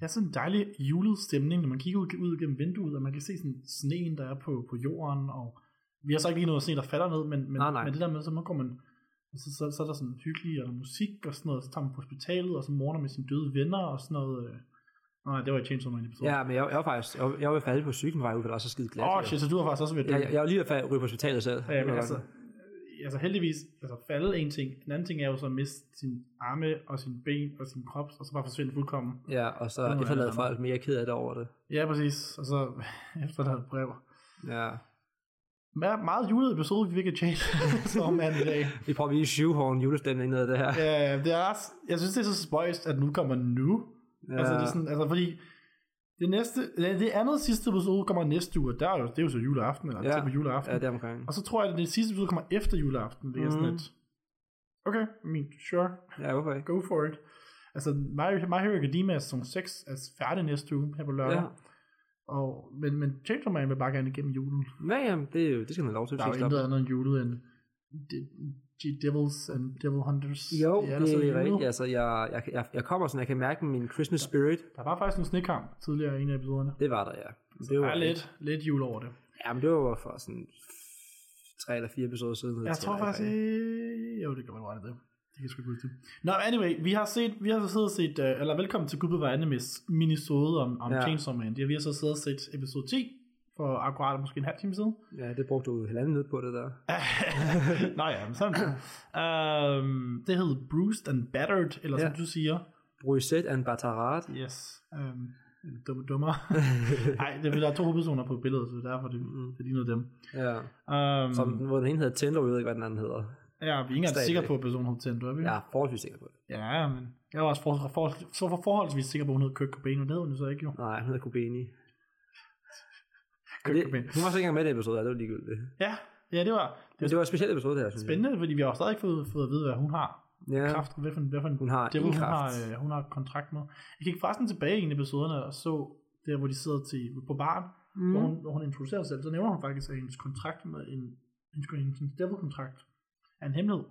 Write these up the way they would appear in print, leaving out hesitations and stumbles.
Der er sådan en dejlig julet stemning, når man kigger ud gennem vinduet, og man kan se sådan sneen, der er på jorden, og vi har så ikke lige noget sne, der falder ned, men det der med, så går man, så er der sådan hyggelig, og der musik, og sådan noget, så tager man på hospitalet, og så morner med sine døde venner, og sådan noget. Nej, det var i Chainsaw Man episode. Ja, men jeg var faktisk, jeg var faldet på cykelvej, og så skide glad. Shit, så du var faktisk også ved at dø. Jeg var lige ved at ryge på hospitalet selv. Ja, men altså heldigvis, faldet en ting. En anden ting er jo så at miste sin arme og sin ben og sin krop, og så bare forsvinde fuldkommen. Ja, og så efterlade folk mere ked af det over det. Ja, præcis. Og så efterlade brev. Ja. Meget julet episode, vi virkelig Chainsaw Man i dag. Vi prøver at vise shoehorn julestemning ned af det her. Ja, det er også, jeg synes det er så spøjst, at nu. Ja. Altså det er sådan, fordi det andet sidste episode kommer næste uge, det er jo så juleaften eller til på juleaften. Ja, det er omkring. Og så tror jeg at det sidste episode kommer efter juleaften, det er sådan et. Okay, I mean, sure. Ja, okay. Go for it. Altså My Hero Academia som 6 er færdig næste uge her på lørdag. Ja. Og men Chainsaw Man vil bare gerne igennem julen. Ja, jamen, det skal man lov til. Der er jo intet andet end julet end Devils and Devil Hunters. Jo, det er rigtigt. Altså, jeg kommer sådan, jeg kan mærke min Christmas spirit. Der var faktisk en snekamp tidligere i en af episoderne. Det var der, ja. Det var lidt jul over det. Jamen, det var for sådan 3 eller 4 episoder siden. Jeg tror faktisk, jo, det kan man jo aldrig det. Det kan jeg sgu ikke huske. Nå, anyway, vi har så siddet og set, eller velkommen til Gud Bevare Animes minisode om Chainsaw Man. Vi har så siddet og set episode 10. For akkurat måske en halv time siden. Ja, det brugte du 1,5 minut på det der. Nå ja, men sådan. Det hed Bruised and Battered, eller som du siger. Bruised and Battered. Yes. Dummer. Nej, der er 2 hovedpersoner på billedet, så derfor det ligner dem. Ja. Hvor den ene hedder Tendo, jeg ved ikke, hvad den anden hedder. Ja, vi er ikke sikre på, at personen hedder Tendo, er vi? Ja, forholdsvis sikre på det. Ja, men jeg var også forholdsvis sikker på, at hun hedder Kurt Cobain, og det hedder hun så ikke jo. Nej, hun hedder Cobaini. Hun var så ikke engang med i det episode, det var ligegyldigt. Ja, det var et specielt episode her. Spændende, fordi vi har stadig ikke fået at vide, hvad hun har kraft, og hvad for en hun har devil, hun har kontrakt med. Jeg gik forresten tilbage i en af episoderne og så der, hvor de sidder på baren, hvor hun introducerer sig selv. Så nævner hun faktisk, at hendes kontrakt med en devil-kontrakt er en hemmelighed.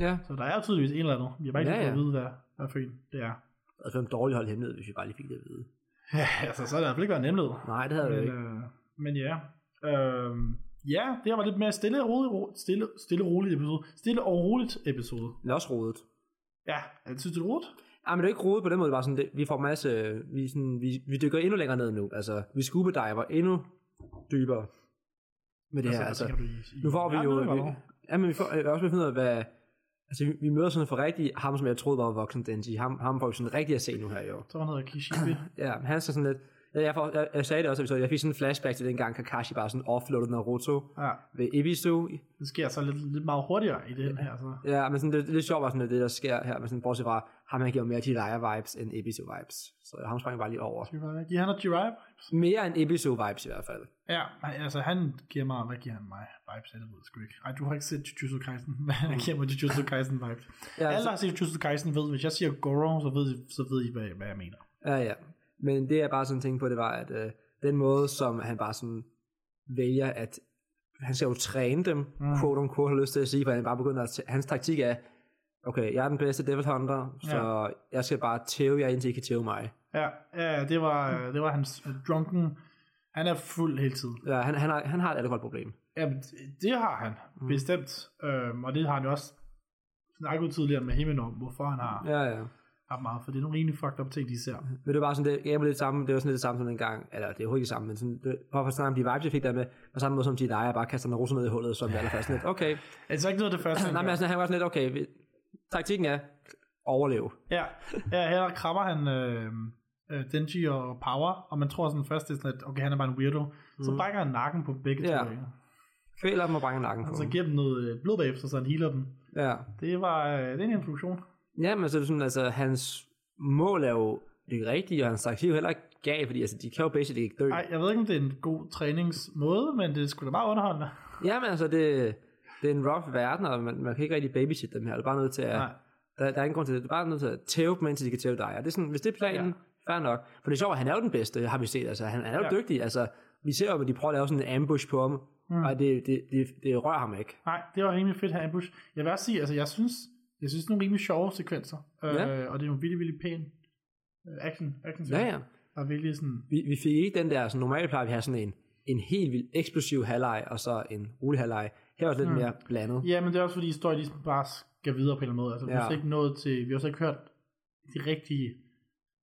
Ja. Så der er jo tydeligvis en eller anden. Vi har bare ikke fået at vide, hvad for en det er. Altså en dårlig hold hemmelighed, hvis vi bare lige fik det at vide. Ja, altså så er der i hvert fald ikke været en hemmelighed. Nej, det havde vi ikke. Men ja, det her var lidt mere stille og roligt episode. Men også rodet. Ja, synes du det er rodet? Ja, men det er ikke rodet på den måde, det var sådan, vi får masse, vi dykker endnu længere ned nu, altså vi scuba-diver endnu dybere med det her, altså. Nu får vi vi får også befinder, hvad, altså vi møder sådan for rigtig, ham som jeg troede var voksen Denji, ham får vi sådan rigtig at se nu her i år. Så han hedder Kishibe. Ja, han så sådan lidt. Jeg sagde det også, at jeg fik sådan en flashback til dengang Kakashi bare sådan offloadede Naruto ved Ebisu. Det sker så lidt meget hurtigere i det her. Så. Ja, men sådan, det er lidt sjovt, sådan, at det der sker her, men sådan, bortset fra, han giver mere Jiraiya-vibes end Ebisu-vibes. Så ham sprang bare lige over. Giver han Jiraiya-vibes? Mere end Ebisu-vibes i hvert fald. Ja, altså han giver mig, hvad giver han mig? Vibes, jeg ved sgu ikke. Ej, du har ikke set Jujutsu Kaisen, men han giver mig Jujutsu Kaisen-vibes. Ja, alle, der har set Jujutsu Kaisen, ved, hvis jeg siger Goron, så ved I, hvad jeg mener. Ja. Men det jeg bare sådan tænkte på, det var, at den måde, som han bare sådan vælger, at han skal jo træne dem, quote on quote, har lyst til at sige, for han bare begynder at hans taktik er, okay, jeg er den bedste Devil Hunter, så jeg skal bare tæve jer, indtil I kan tæve mig. Ja, det var hans drunken, han er fuld hele tiden. Ja, han har et alkoholproblem. Ja, det har han, bestemt, og det har han jo også snakket tidligere med Himeno, hvorfor han har... Ja. Meget, for det er nogle rimelig fucked up ting, de ser. Men det var sådan, det var sådan lidt det samme som dengang, eller det er jo ikke sammen, men sådan, hvorfor snakke om de vibes, jeg fik der med, og samme måde som de leger, bare kaster Naruto ned i hullet, som det allerførst lidt, okay. Altså ikke noget af det første. Nej, men altså, han var sådan lidt, okay, taktikken er overleve. Ja, her krammer han Denji og Power, og man tror sådan først, det er sådan lidt, okay, han er bare en weirdo, så brækker han nakken på begge to. Kvæler dem og brækker nakken på dem. Og så giver dem noget blodbabs, og så han healer dem. Ja. Det er en introduktion. Ja, men så er det sådan, altså hans mål er jo det rigtige, og hans taktik er jo heller ikke galt, fordi altså, de kan jo basically ikke dø. Nej, jeg ved ikke, om det er en god træningsmåde, men det skulle da bare underholdende. Ja, men altså, det er en rough verden, og man kan ikke rigtig babysitte dem her. Det er bare nødt til at, der er ingen grund til det. Det er bare nødt til at tæve dem, indtil de kan tæve dig. Og det er sådan, hvis det er planen, fair nok. For det er sjovt, at han er jo den bedste, har vi set. Altså, han er jo dygtig. Altså, vi ser jo, at de prøver at lave sådan en ambush på ham, og det rører ham ikke. Nej, det var rimelig fedt her ambush. Jeg vil også sige, altså, jeg synes det er nogle rimelig sjove sekvenser, og det er nogle vildt, vildt pæne action ja, ja. Og virkelig sådan... Vi fik ikke den der, sådan normalt plejer vi have sådan en helt vildt eksplosiv halvleg, og så en rolig halvleg. Her er også lidt mere blandet. Ja, men det er også fordi historien ligesom bare skal videre på en eller anden måde. Altså, vi har ikke nået til... Vi har også ikke hørt de rigtige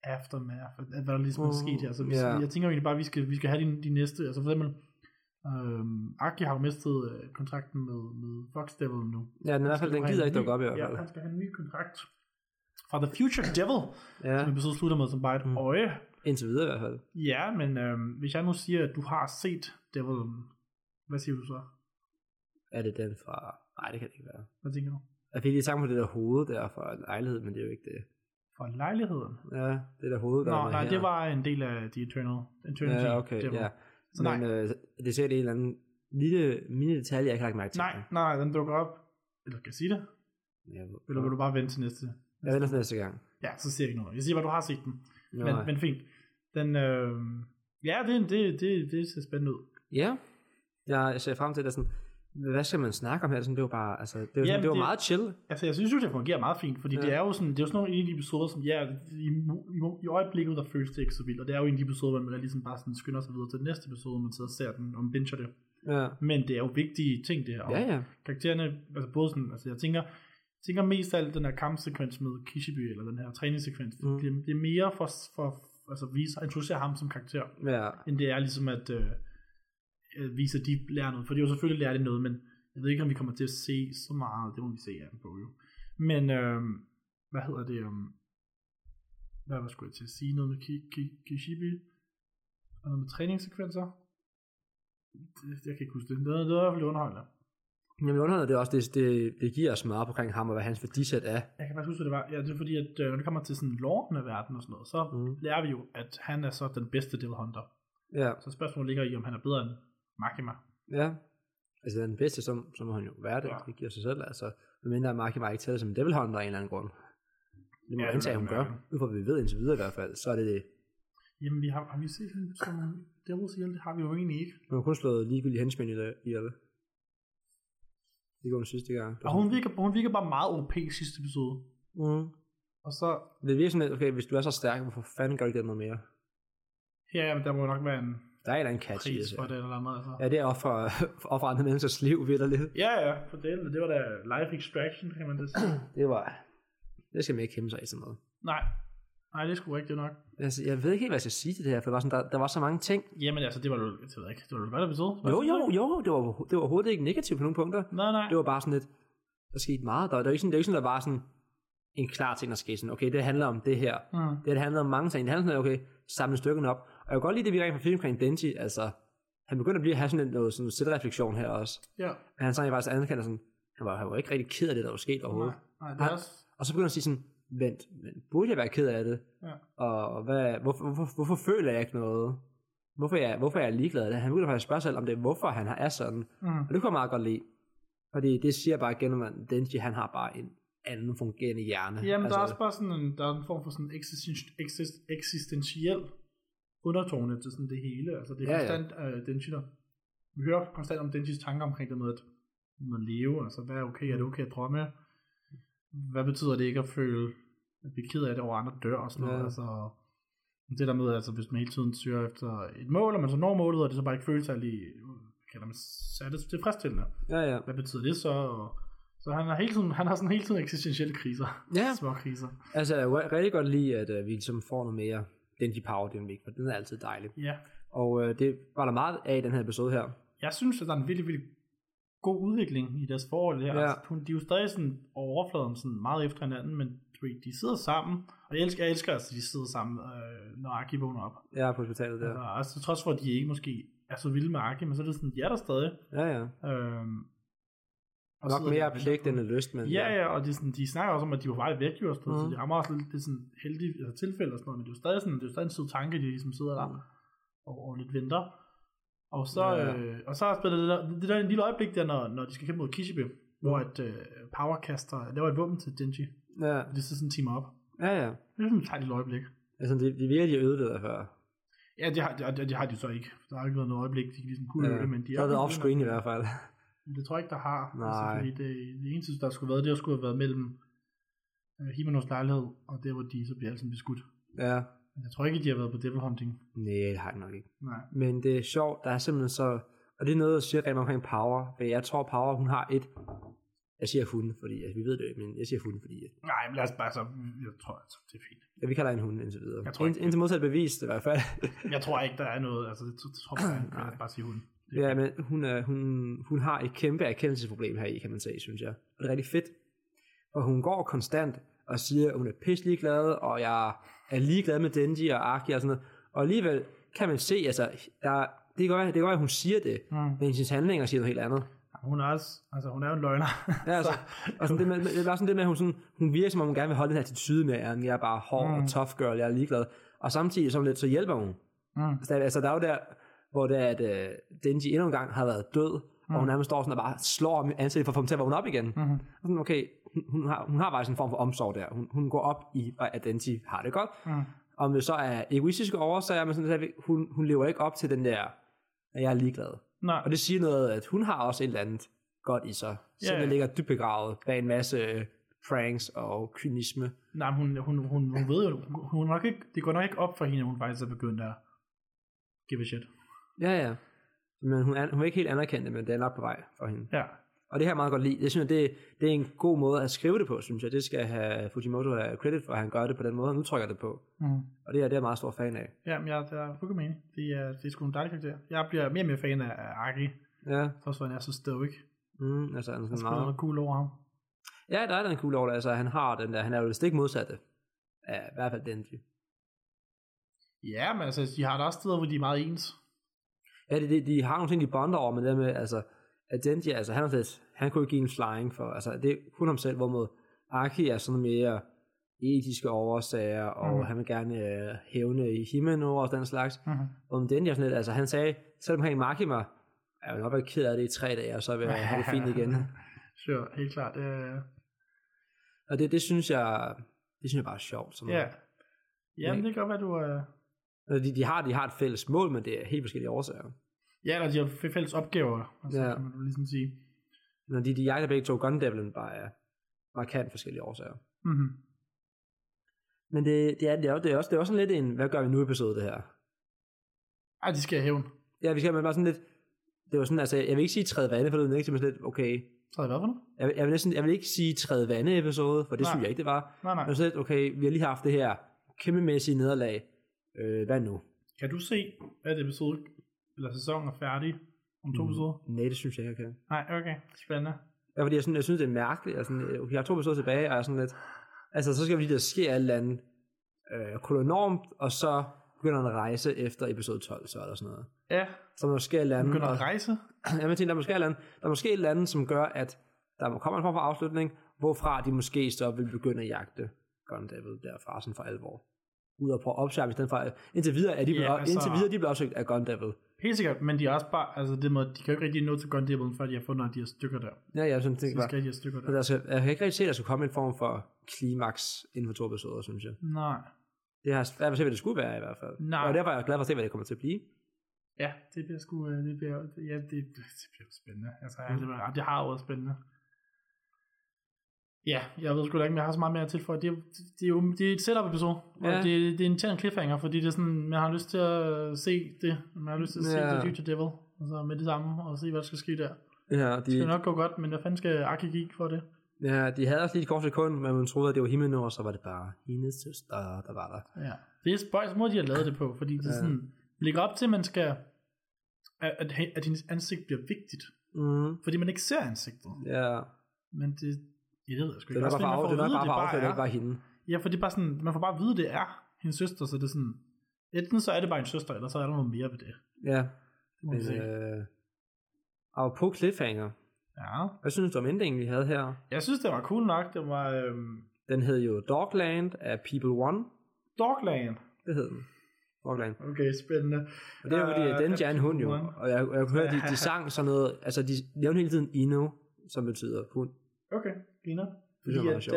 aftermath, hvad der ligesom er sket her. Så vi, jeg tænker egentlig bare, at vi skal have de næste... Altså for eksempel... Aki har jo mistet kontrakten med Fox Devil nu. Ja, den i hvert fald, den gider ikke dukke op i hvert fald. Ja, han skal have en ny kontrakt fra The Future Devil, som episode slutter med som bare et øje. Indtil videre i hvert fald. Ja, men hvis jeg nu siger, at du har set Devil, hvad siger du så? Er det den fra... Nej, det kan det ikke være. Hvad tænker du? Jeg fik lige sammen på det der hoved der fra lejlighed, men det er jo ikke det. Fra lejligheden? Ja, det der hoved der. Nå, nej, her. Det var en del af The Eternal Devil. Ja. Så men det ser det en eller anden lille mini detalje, jeg kan ikke mærke til. Nej, den dukker op. Eller kan jeg sige det? Ja, eller vil du bare vente til næste? Jeg venter til næste gang. Ja, så siger jeg ikke noget. Jeg siger bare, du har set den. Jo, men fint. Den, ja, det ser spændende ud. Ja, jeg ser frem til det sådan, hvad skal man snakke om her? Sådan, det var bare, altså, det var meget chill. Altså, jeg synes jo, det fungerer meget fint, fordi det er jo sådan, det er jo sådan nogle enlige episoder, som i øjeblikket, der føles det ikke så vildt, og det er jo enlige episoder, hvor man ligesom bare sådan skynder sig videre til den næste episode, man sidder og ser den, og man binger det. Ja. Men det er jo vigtige ting, det her. Og karaktererne, altså både sådan, altså jeg tænker mest af alt den her kampsekvens med Kishibe, eller den her træningssekvens, det er mere for altså vise, at introducere ham som karakter, end det er ligesom at... viser de lærer noget, for det er jo selvfølgelig lærer det noget, men jeg ved ikke om vi kommer til at se så meget, det må vi se af den på jo. Men hvad hedder det? Hvad skulle jeg til at sige noget med Kishibe? Og noget med træningssekvenser? Jeg kan ikke huske det. Det er i hvert fald underholdende. Jamen underholdende det er også det giver os meget omkring ham og hvad hans værdisæt er. Jeg kan faktisk huske det var. Ja, det er fordi at når det kommer til sådan loven af verden og sådan noget, så lærer vi jo at han er så den bedste Devil Hunter. Ja. Så spørgsmålet ligger i om han er bedre end Makima. Ja, altså den bedste, så må han jo være det, det giver sig selv, altså, medmindre Makima ikke tager det som en Devil Hunter af en eller anden grund. Det må antage, hun gør, udenfor vi ved indtil videre i hvert fald, så er det det. Jamen, har vi set hende som Devils ihjel? Det har vi jo egentlig ikke. Hun har kun slået ligegyldige henchmænd ihjel. Det gjorde hun sidste gang. Og hun virker bare meget OP sidste episode. Og så... Det virker sådan lidt, okay, hvis du er så stærk, hvorfor fanden gør du ikke det noget mere? Ja, men der må nok være en... Der er en catch i det. Altså. Ja, det er offer andre menneskers liv, ved der lidt. Ja, for det var da life extraction, kan man det sige. Det skal man ikke kæmpe sig i sådan noget. Nej, det skulle rigtigt nok. Altså, jeg ved ikke helt, hvad jeg skal sige til det her, for det var sådan, der var så mange ting. Jamen altså, det var jo, jeg ved ikke, det var jo godt episode. Jo, det var overhovedet ikke negativt på nogle punkter. Nej. Det var bare sådan lidt, der skete meget. Det var ikke sådan, der var sådan en klar ting, der skete sådan, okay, det handler om det her. Det handler om mange ting. Det handler sådan, okay, samle stykkerne op. Og jeg kan godt lide det, vi rent fra film omkring Denji, altså, han begyndte at have sådan noget selvreflektion her også. Ja. Men han sagde faktisk anerkender sådan, han var ikke rigtig ked af det, der var sket overhovedet. Nej, det også... Og så begyndte han at sige sådan, vent, burde jeg være ked af det? Ja. Og hvorfor føler jeg ikke noget? Hvorfor er jeg ligeglad af det? Han begyndte faktisk at spørge selv om det, hvorfor han er sådan. Og det kunne jeg meget godt lide. Fordi det siger bare igen, at Denji, han har bare en anden fungerende hjerne. Jamen, altså, der er også bare sådan en form for sådan eksistentiel undertone til sådan det hele, altså det er konstant Denji der, vi hører konstant om Denjis tanker omkring det med at leve, altså hvad er okay, er det okay at drømme, hvad betyder det ikke at føle, at vi er ked af det over andre dør og sådan noget, altså det der med, altså hvis man hele tiden søger efter et mål, og man så når målet, og det så bare ikke føles særlig, kalder man tilfredsstillende, hvad betyder det så, og så han har hele tiden eksistentielle kriser, små kriser. Altså jeg kan rigtig godt lide, at vi ligesom får noget mere Denji Power, det er en væk, for den er altid dejlig. Ja. Og det var der meget af i den her episode her. Jeg synes, at der er en virkelig, virkelig god udvikling i deres forhold her. Ja. Altså, de er jo stadig sådan overfladen sådan meget efter hinanden, men de sidder sammen, og jeg elsker altså, at de sidder sammen, når Aki vågner op. Ja, på hospitalet der. Ja. Altså, trods for, at de ikke måske er så vilde med Aki, men så er det sådan, de er der stadig. Ja. Og nok mere pligt end lyst, men... Ja, og det sådan, de snakker også om, at de var vej væk, jo, så de rammer også lidt det sådan heldige altså tilfælde og sådan noget, men det er jo stadig sådan, det er jo stadig en sød tanke, de ligesom sidder der og lidt venter. Og så og så spiller det der en lille øjeblik der, når de skal kæmpe mod Kishibe, hvor at Power kaster, laver et våben til Denji, og det sidder sådan en time op. Ja. Det er sådan et tejt lille øjeblik. Altså, det virker, de har ødelagt at høre. Ja, det har de så ikke. Der har ikke været noget øjeblik, de ligesom kunne øve, men de har... Så er det off-screen i hvert fald. Det tror jeg ikke, der har. Nej. Altså, fordi det eneste, der skulle have været, det skulle have været mellem Himenos lejlighed, og der, hvor de så bliver altså beskudt. Ja. Jeg tror ikke, de har været på devil hunting. Nej, det har de nok ikke. Nej. Men det er sjovt, der er simpelthen så... Og det er noget, jeg siger rent omkring Power. For jeg tror, Power, hun har et... Jeg siger hunde, fordi... Altså, vi ved det ikke, men jeg siger hunde, fordi... Nej, men lad os bare så... Jeg tror, det er fint. Ja, vi kalder en hunde indtil videre. Jeg tror ikke, indtil modsat bevist, i hvert fald. Jeg tror ikke, der er noget... Altså, det tror jeg ikke. Lad os bare sige hunde. Ja, men hun har et kæmpe erkendelsesproblem her i, kan man sige, synes jeg. Og det er rigtig fedt. For hun går konstant og siger, at hun er pisselig glad, og jeg er ligeglad med Denji og Aki og sådan noget. Og alligevel kan man se, altså, der, det går godt være, at hun siger det, men i sine handlinger siger noget helt andet. Hun er også, altså hun er jo en løgner. Ja, altså, og sådan det, med, det var sådan det med, at hun virker, som om hun gerne vil holde den her attitude med, at jeg er bare hård og tough girl, jeg er ligeglad. Og samtidig som lidt, så hjælper hun. Altså der er jo der, hvor det er, at Denji endnu en gang har været død, og hun nærmest står sådan og bare slår ansigtet for at få dem til at vågne op igen. Og sådan, okay, hun har faktisk en form for omsorg der. Hun går op i, at Denji har det godt. Om det så er egoistiske årsager, men sådan, at hun lever ikke op til den der, at jeg er ligeglad. Nej. Og det siger noget, at hun har også et eller andet godt i sig, som yeah. ligger dybt begravet bag en masse pranks og kynisme. Nej, hun ved jo, hun nok ikke, det går nok ikke op for hende, hun faktisk er begyndt at give a shit. Ja, ja. Men hun er ikke helt anerkendt, men det er nok på vej for hende. Ja. Og det her meget godt lide. Jeg synes, det er en god måde at skrive det på, synes jeg. Det skal have Fujimoto have credit for, at han gør det på den måde, han udtrykker det på. Og det er jeg meget stor fan af. Jamen, jeg er fucking enig. Det er sgu en dejlig karakter. Jeg bliver mere og mere fan af Aki. Ja. Trods for, han er så stoic. Altså, han er sådan meget... cool over ham. Ja, der er den cool over det. Altså, han har den der, han er jo det stik modsatte. Ja, i hvert fald Denji. Ja, men altså, de har da også steder, hvor de er meget ens. Ja, de har nogle ting, de bonder over, men det med, altså... At Denji, altså han kunne jo give en flying for, altså det er kun ham selv, hvorimod Aki er sådan mere etiske oversager, og han vil gerne hævne i Himeno og den slags. Og Denji er sådan lidt, altså han sagde, selvom han Makima, jeg vil nok være ked af det i 3 dage, og så vil jeg have det fint igen. Sure, helt klart. Og det synes jeg bare er sjovt. Sådan yeah. Jamen det kan godt være, du... De har et fælles mål, men det er helt forskellige årsager. Ja, eller de har fælles opgaver, altså, ja. Kan man ligesom sige. Når de jagter begge to Gun Devil, bare er markant forskellige årsager. Men det er også sådan lidt en, hvad gør vi nu episode det her? Ej, de skal have hævn. Ja, vi skal have bare sådan lidt, det var sådan, altså, jeg vil ikke sige træde vande, for det er ikke sådan lidt, okay. Træde hvad for noget? Jeg vil ikke sige træde vande episode, for det synes jeg ikke, det var. Nej. Men sådan lidt, okay, vi har lige haft det her kæmpemæssige nederlag. Hvad nu? Kan du se, hvad det episode eller sæsonen er færdig om 2 episoder? Nej, det synes jeg ikke, jeg kan. Nej, okay. Spændende. Ja, fordi jeg synes, det er mærkeligt. Og sådan, okay, jeg har 2 episoder tilbage, og jeg er sådan lidt... Altså, så skal vi lige, der sker et eller andet kolonormt, og så begynder en rejse efter episode 12, så eller sådan noget. Ja. Så måske et eller andet... Begynder en rejse? Ja, men tænker, der er måske et eller andet, som gør, at der kommer en form for afslutning, hvorfra de måske så vil begynde at jagte Gun Devil derfra, sådan for alvor. Ud og prøve at opsøge i stedet for... Indtil videre er de blevet opsøgt af Gun Devil. Helt sikkert, men de er også bare, altså det med, de kan jo ikke rigtig nå til Gun Devil, før de har fundet de her stykker der. Ja, sådan tænker jeg. Så skal de her stykker der. Jeg kan ikke rigtig se, at der skulle komme en form for klimaks inden for 2 episoder, synes jeg. Nej. Det har svært at se, hvad det skulle være i hvert fald. Nej. Og derfor er jeg glad for at se, hvad det kommer til at blive. Ja, det bliver sgu, det bliver spændende. Altså, det har jo været spændende. Ja, jeg ved sgu da ikke, men jeg har så meget mere at tilføje. Det er et setup-episode, ja. Og det er en intern cliffhanger, fordi det er sådan, man har lyst til at se det, man har lyst til at se The Future Devil, altså med det samme, og se, hvad der skal ske der. Ja, det skal nok gå godt, men hvad fanden skal Aki give for det? Ja, de havde også lige et kort sekund, men man troede, at det var Himeno, og så var det bare hendes søster, der var der. Ja, det er spøjs måde, de har lavet det på, fordi det sådan ligger op til, at man skal, at hendes ansigt bliver vigtigt, fordi man ikke ser ansigtet. Ja. Men det er bare for at vide, det er bare hende. Ja, for det er bare sådan, man får bare at vide, det er hendes søster, så det er sådan, enten så er det bare en søster, eller så er der noget mere ved det. Ja. Og på cliffhanger. Ja. Hvad synes du om endingen, vi havde her? Jeg synes, det var cool nok. Det var, den hed jo Dogland af People One. Dogland? Det hed den. Dogland. Okay, spændende. Og det var fordi, at Denji er en hund jo. Og jeg kunne høre, at de sang sådan noget, altså de nævnte hele tiden Ino, som betyder hund. Okay, griner. Fordi at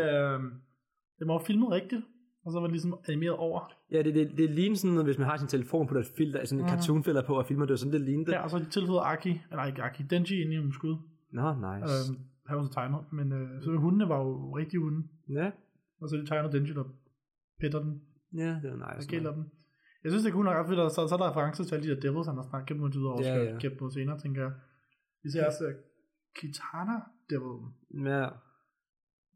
det var filmet rigtigt, og så var det ligesom animeret over. Ja, det ligner sådan noget, hvis man har sin telefon på det filter, sådan en cartoonfilter på, og filmer det, sådan det lignede. Ja, og så tilføjede Denji ind i en skud. Nå, nice. Han var så tegnet, men så hundene var jo rigtige hunde. Ja. Og så det tegnet Denji, der pætter den. Ja, det var nice. Dem. Jeg synes, det kunne nok ret fedt, så er der referencer til alle de der devils, han har snakket kæmpe mod tid og kæmpe mod senere, tænker jeg. Især også Kitana Devil. Ja.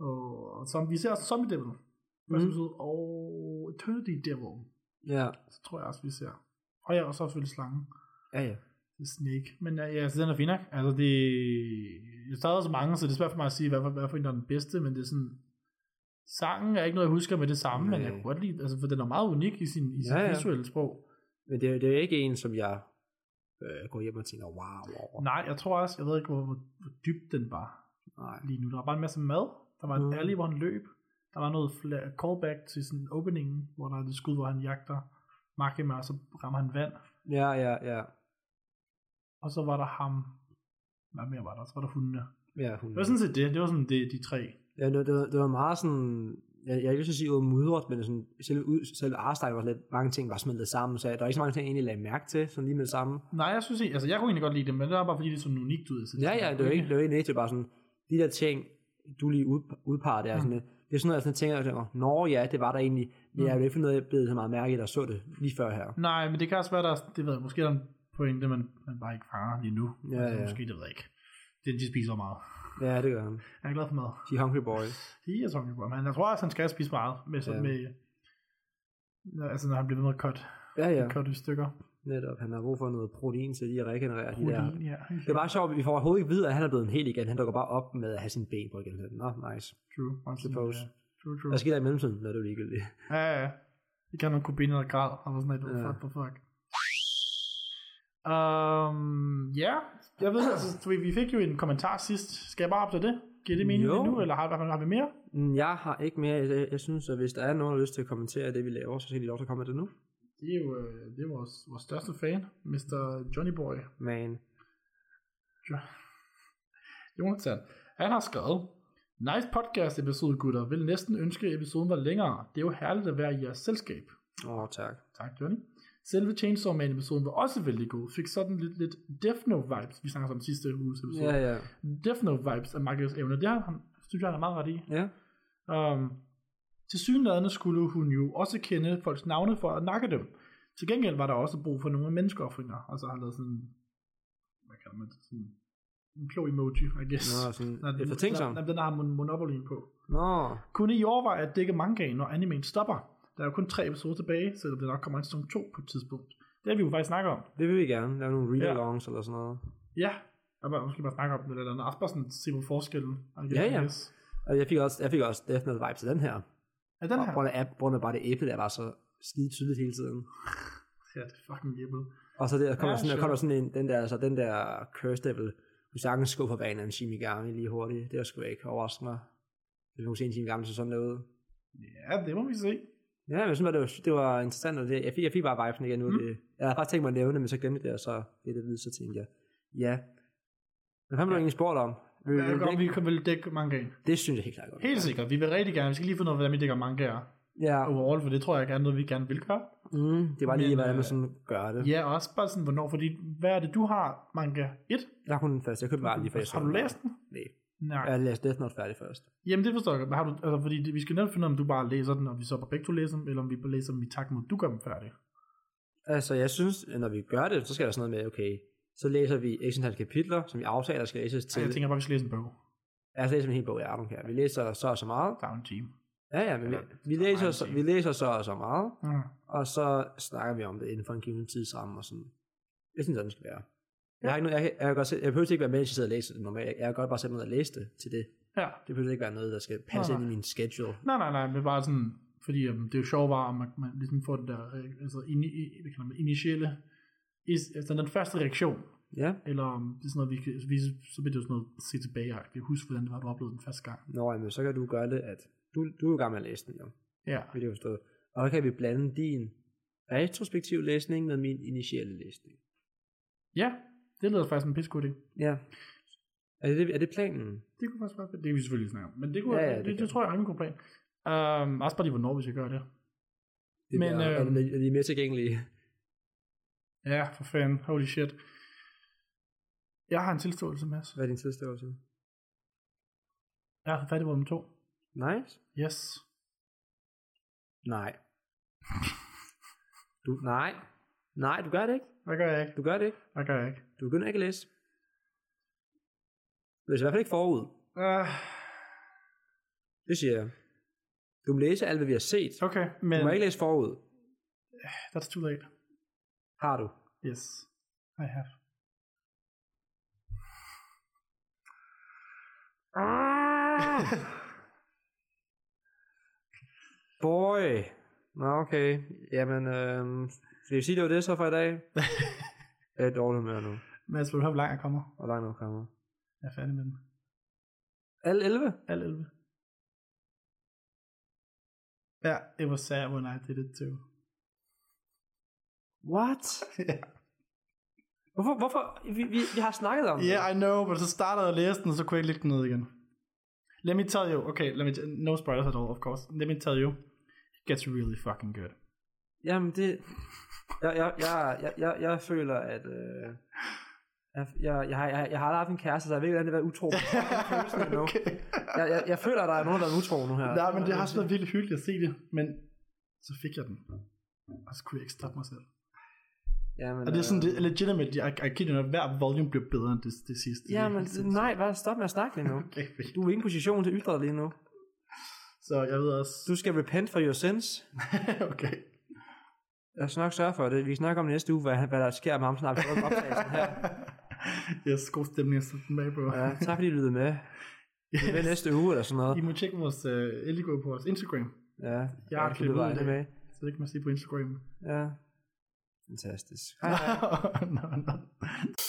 Og som vi ser også Zombie Devil. Og Eternal Devil. Ja. Så tror jeg også, vi ser. Og jeg også selvfølgelig slangen. Ja, ja. Snake. Men ja, så den er fin nok. Altså det... Der er også mange, så det er svært for mig at sige, hvad for en der er den bedste, men det er sådan... Sangen er ikke noget, jeg husker med det samme, men jeg kan godt lide, altså, for den er meget unik i sin visuelle sprog. Men det er ikke en, som jeg går hjem og tænker, wow. Nej, jeg tror også, jeg ved ikke, hvor dybt den var. Nej. Lige nu. Der var bare en masse mad. Der var en alley, hvor han løb. Der var noget callback til sådan openingen, hvor der er det skud, hvor han jagter Makima, og så rammer han vand. Ja. Og så var der ham. Hvad mere var der? Så var der hundene. Ja, hundene. Det var sådan set det. Det var sådan de tre. Ja, det var meget sådan... Jeg vil ikke sige ud mudret, men sådan, selve Arstein var lidt... Mange ting var smeltet sammen, så der var ikke så mange ting, jeg egentlig lagde mærke til, sådan lige med det samme. Nej, jeg synes ikke... Altså, jeg kunne egentlig godt lide det, men det var bare fordi, det så unikt ud. Så ja, det var ikke det. Det var bare sådan... De der ting, du lige udparer der, sådan... Det er sådan noget, jeg sådan tænker, nå ja, det var der egentlig... Men jeg har jo ikke fundet noget, jeg blev så meget mærke, der så det lige før her. Nej, men det kan også være, der... Det ved jeg, måske der er en pointe, man bare ikke fanger lige nu. Ja, altså, ja. Måske, det ved jeg ikke. De spiser meget. Ja, det gør han. Han er glad for mad. De er Hungry Boys. De er Hungry Boys. Men jeg tror også, han skal spise meget. Altså, når han bliver ved med at cut. Ja. Cut i stykker. Netop. Han har brug for noget protein, så de regenererer de der. Protein, ja. Det er bare sjovt, vi får overhovedet ikke vide, at han er blevet en helt igen. Han dukker bare op med at have sine ben på igen. Nå, nice. True. Hvad sker der i mellemtiden? Nå, det er jo ligegyldigt. Ja. De kan nogle kubiner, der græd. Han var sådan et, fuck. Jeg ved altså, vi fik jo en kommentar sidst. Skal jeg bare op til det? Giver det mening nu, eller har vi mere? Jeg har ikke mere. Jeg synes, at hvis der er nogen, der lyst til at kommentere det, vi laver, så skal de lov til at komme til det nu. Det er jo vores største fan, Mr. Johnny Boy. Man. Jonathan. Han har skrevet, nice podcast episode, gutter. Vil næsten ønske, episoden var længere. Det er jo herligt at være i jeres selskab. Tak. Tak, Johnny. Selve Chainsaw Man-episoden var også vældig god. Fik sådan lidt Death Note-vibes, vi snakkede om sidste uges episode. Ja. Death Note-vibes af Marcus evner. Det har han, synes jeg, han er meget ret i. Ja. Tilsyneladende skulle hun jo også kende folks navne for at nakke dem. Til gengæld var der også brug for nogle menneskeoffringer. Og så har han lavet sådan, hvad kalder man det, sådan en klog emoji, I guess. Nå, sådan eftertænksom. Den har Monopoly på. Nå. Kunne I overveje at dække mangaen, når animen stopper? Der er jo kun 3 episoder tilbage, så det nok kommer en sæson 2 på et tidspunkt. Det har vi jo faktisk snakket om. Det vil vi gerne. Lave nogle read-alongs eller sådan noget. Ja, og måske bare snakke om det eller andet. Også bare sådan se på forskellen. Ja. Og jeg fik også Death Note vibe til den her. Ja, den her? Brugende bare det æble, der var så skide tydeligt hele tiden. Ja, det er fucking æble. Og så der kommer sådan en, den der Cursed Devil. Du sagtens skubber på banen en time i gang lige hurtigt. Det var sgu ikke overraske mig. Hvis du kunne se en time i gang, så sådan derude. Ja, det må vi se. Ja, men jeg synes, det var interessant, og jeg fik bare viben igen nu. Jeg havde faktisk tænkt mig at nævne, men så glemte det, og så det er det, så tænkte jeg. Ja. Men hvad blev du egentlig spurgt om? Vi vil dække mangaer. Det synes jeg helt klart godt. Helt sikkert. Vi vil rigtig gerne. Vi skal lige finde ud af, hvordan vi dækker mangaer. Ja. Overall, for det tror jeg ikke er noget, vi gerne vil gøre. Det var lige, hvordan man sådan gør det. Ja, også bare sådan, hvornår, fordi hvad er det, du har manga 1? Jeg har kun den første. Jeg købte bare lige først. Har du læst den? Nej. Nej. Jeg læste Death Note færdig først. Jamen det forstår jeg. Har du, altså, fordi vi skal netop finde ud af, om du bare læser den, og vi så bare begge to læser dem, eller om vi bare læser dem i takt mod, du gør dem færdig. Altså jeg synes, når vi gør det, så skal der sådan noget med, okay, så læser vi x antal kapitler, som vi aftaler skal læses til. Jeg tænker bare, vi skal læse en bog. Altså læser vi en hel bog i Arden her. Vi læser så og så meget. Der er en time. Ja, men vi læser så og så meget, og så snakker vi om det inden for en given tidsramme og sådan. Jeg synes, det skal være. Ja. Jeg behøver ikke være med, at jeg sidder og læser det normalt. Jeg har godt bare sætte mig ned og læse det til det. Ja. Det behøver ikke være noget, der skal passe ind i min schedule. Nej, men bare sådan, fordi det er jo sjovt bare, at man ligesom får den der, altså initielle, altså den første reaktion. Ja. Eller det er sådan noget, så bliver det jo sådan noget, se tilbage, jeg kan huske, hvordan det var, du oplevede den første gang. Nå, men så kan du gøre det, at du er jo gammel at læse den, jo. Ja. Vil det forstå. Og så kan vi blande din retrospektive læsning med min initielle læsning. Ja. Det lyder faktisk en pissegod idé. Ja. Er det planen? Det kunne faktisk være. Det kan vi selvfølgelig snakke om. Men det kunne det tror jeg er en god plan. Også bare lige hvornår, hvis jeg gør det. Er de mere tilgængelige? Ja, for fanden. Holy shit. Jeg har en tilståelse, Mads. Hvad er din tilståelse? Jeg har færdigvåret med 2. Nice. Yes. Nej. Du, nej, du gør det ikke. Det gør jeg ikke. Du gør det ikke. Det gør jeg ikke. Du begynder ikke at læse. Du læser i hvert fald ikke forud. Det siger jeg. Du må læse alt, hvad vi har set. Okay, men... Du må ikke læse forud. That's too late. Har du? Yes, I have. Boy. Nå, okay. Jamen, skal vi sige, det var det så for i dag? Jeg er dårlig med nu. Men altså, vil du have, hvor langt jeg kommer? Hvor langt jeg kommer? Jeg er færdig med den. Alle 11? Alle 11. Ja, yeah, it was sad when I did it too. What? Yeah. Hvorfor? Vi har snakket om det. Yeah, I know, men så startede jeg at læse den, og så kunne jeg ikke lægge den ned igen. Let me tell you, okay, no spoilers at all, of course. Let me tell you, it gets really fucking good. Jamen det, jeg føler, at jeg har aldrig haft en kæreste, så jeg ved ikke, hvordan det har været utro. Okay. Jeg føler, at der er nogen, der er utro nu her. Nej, men det har også været virkelig hyggeligt at se det, men så fik jeg den, og så kunne jeg ikke stoppe mig selv. Jamen, og det er sådan, det er legitimate, jeg kigger når hver volume bliver bedre end det sidste. Jamen, nej, bare stop med at snakke lige nu. Okay, du er ikke i position til at ytre dig lige nu. Så jeg ved også... Du skal repent for your sins. Okay. Jeg skal nok sørge for det. Vi snakker om næste uge, hvad der sker med ham snart. Jeg er god stemning, så med, bro. Ja, tak fordi I lyttede med. Yes. Det er næste uge eller sådan noget. I må tjekke vores illegal på vores Instagram. Ja, jeg har klippet ud af. Så det kan man sige på Instagram. Ja. Fantastisk. Hi. No.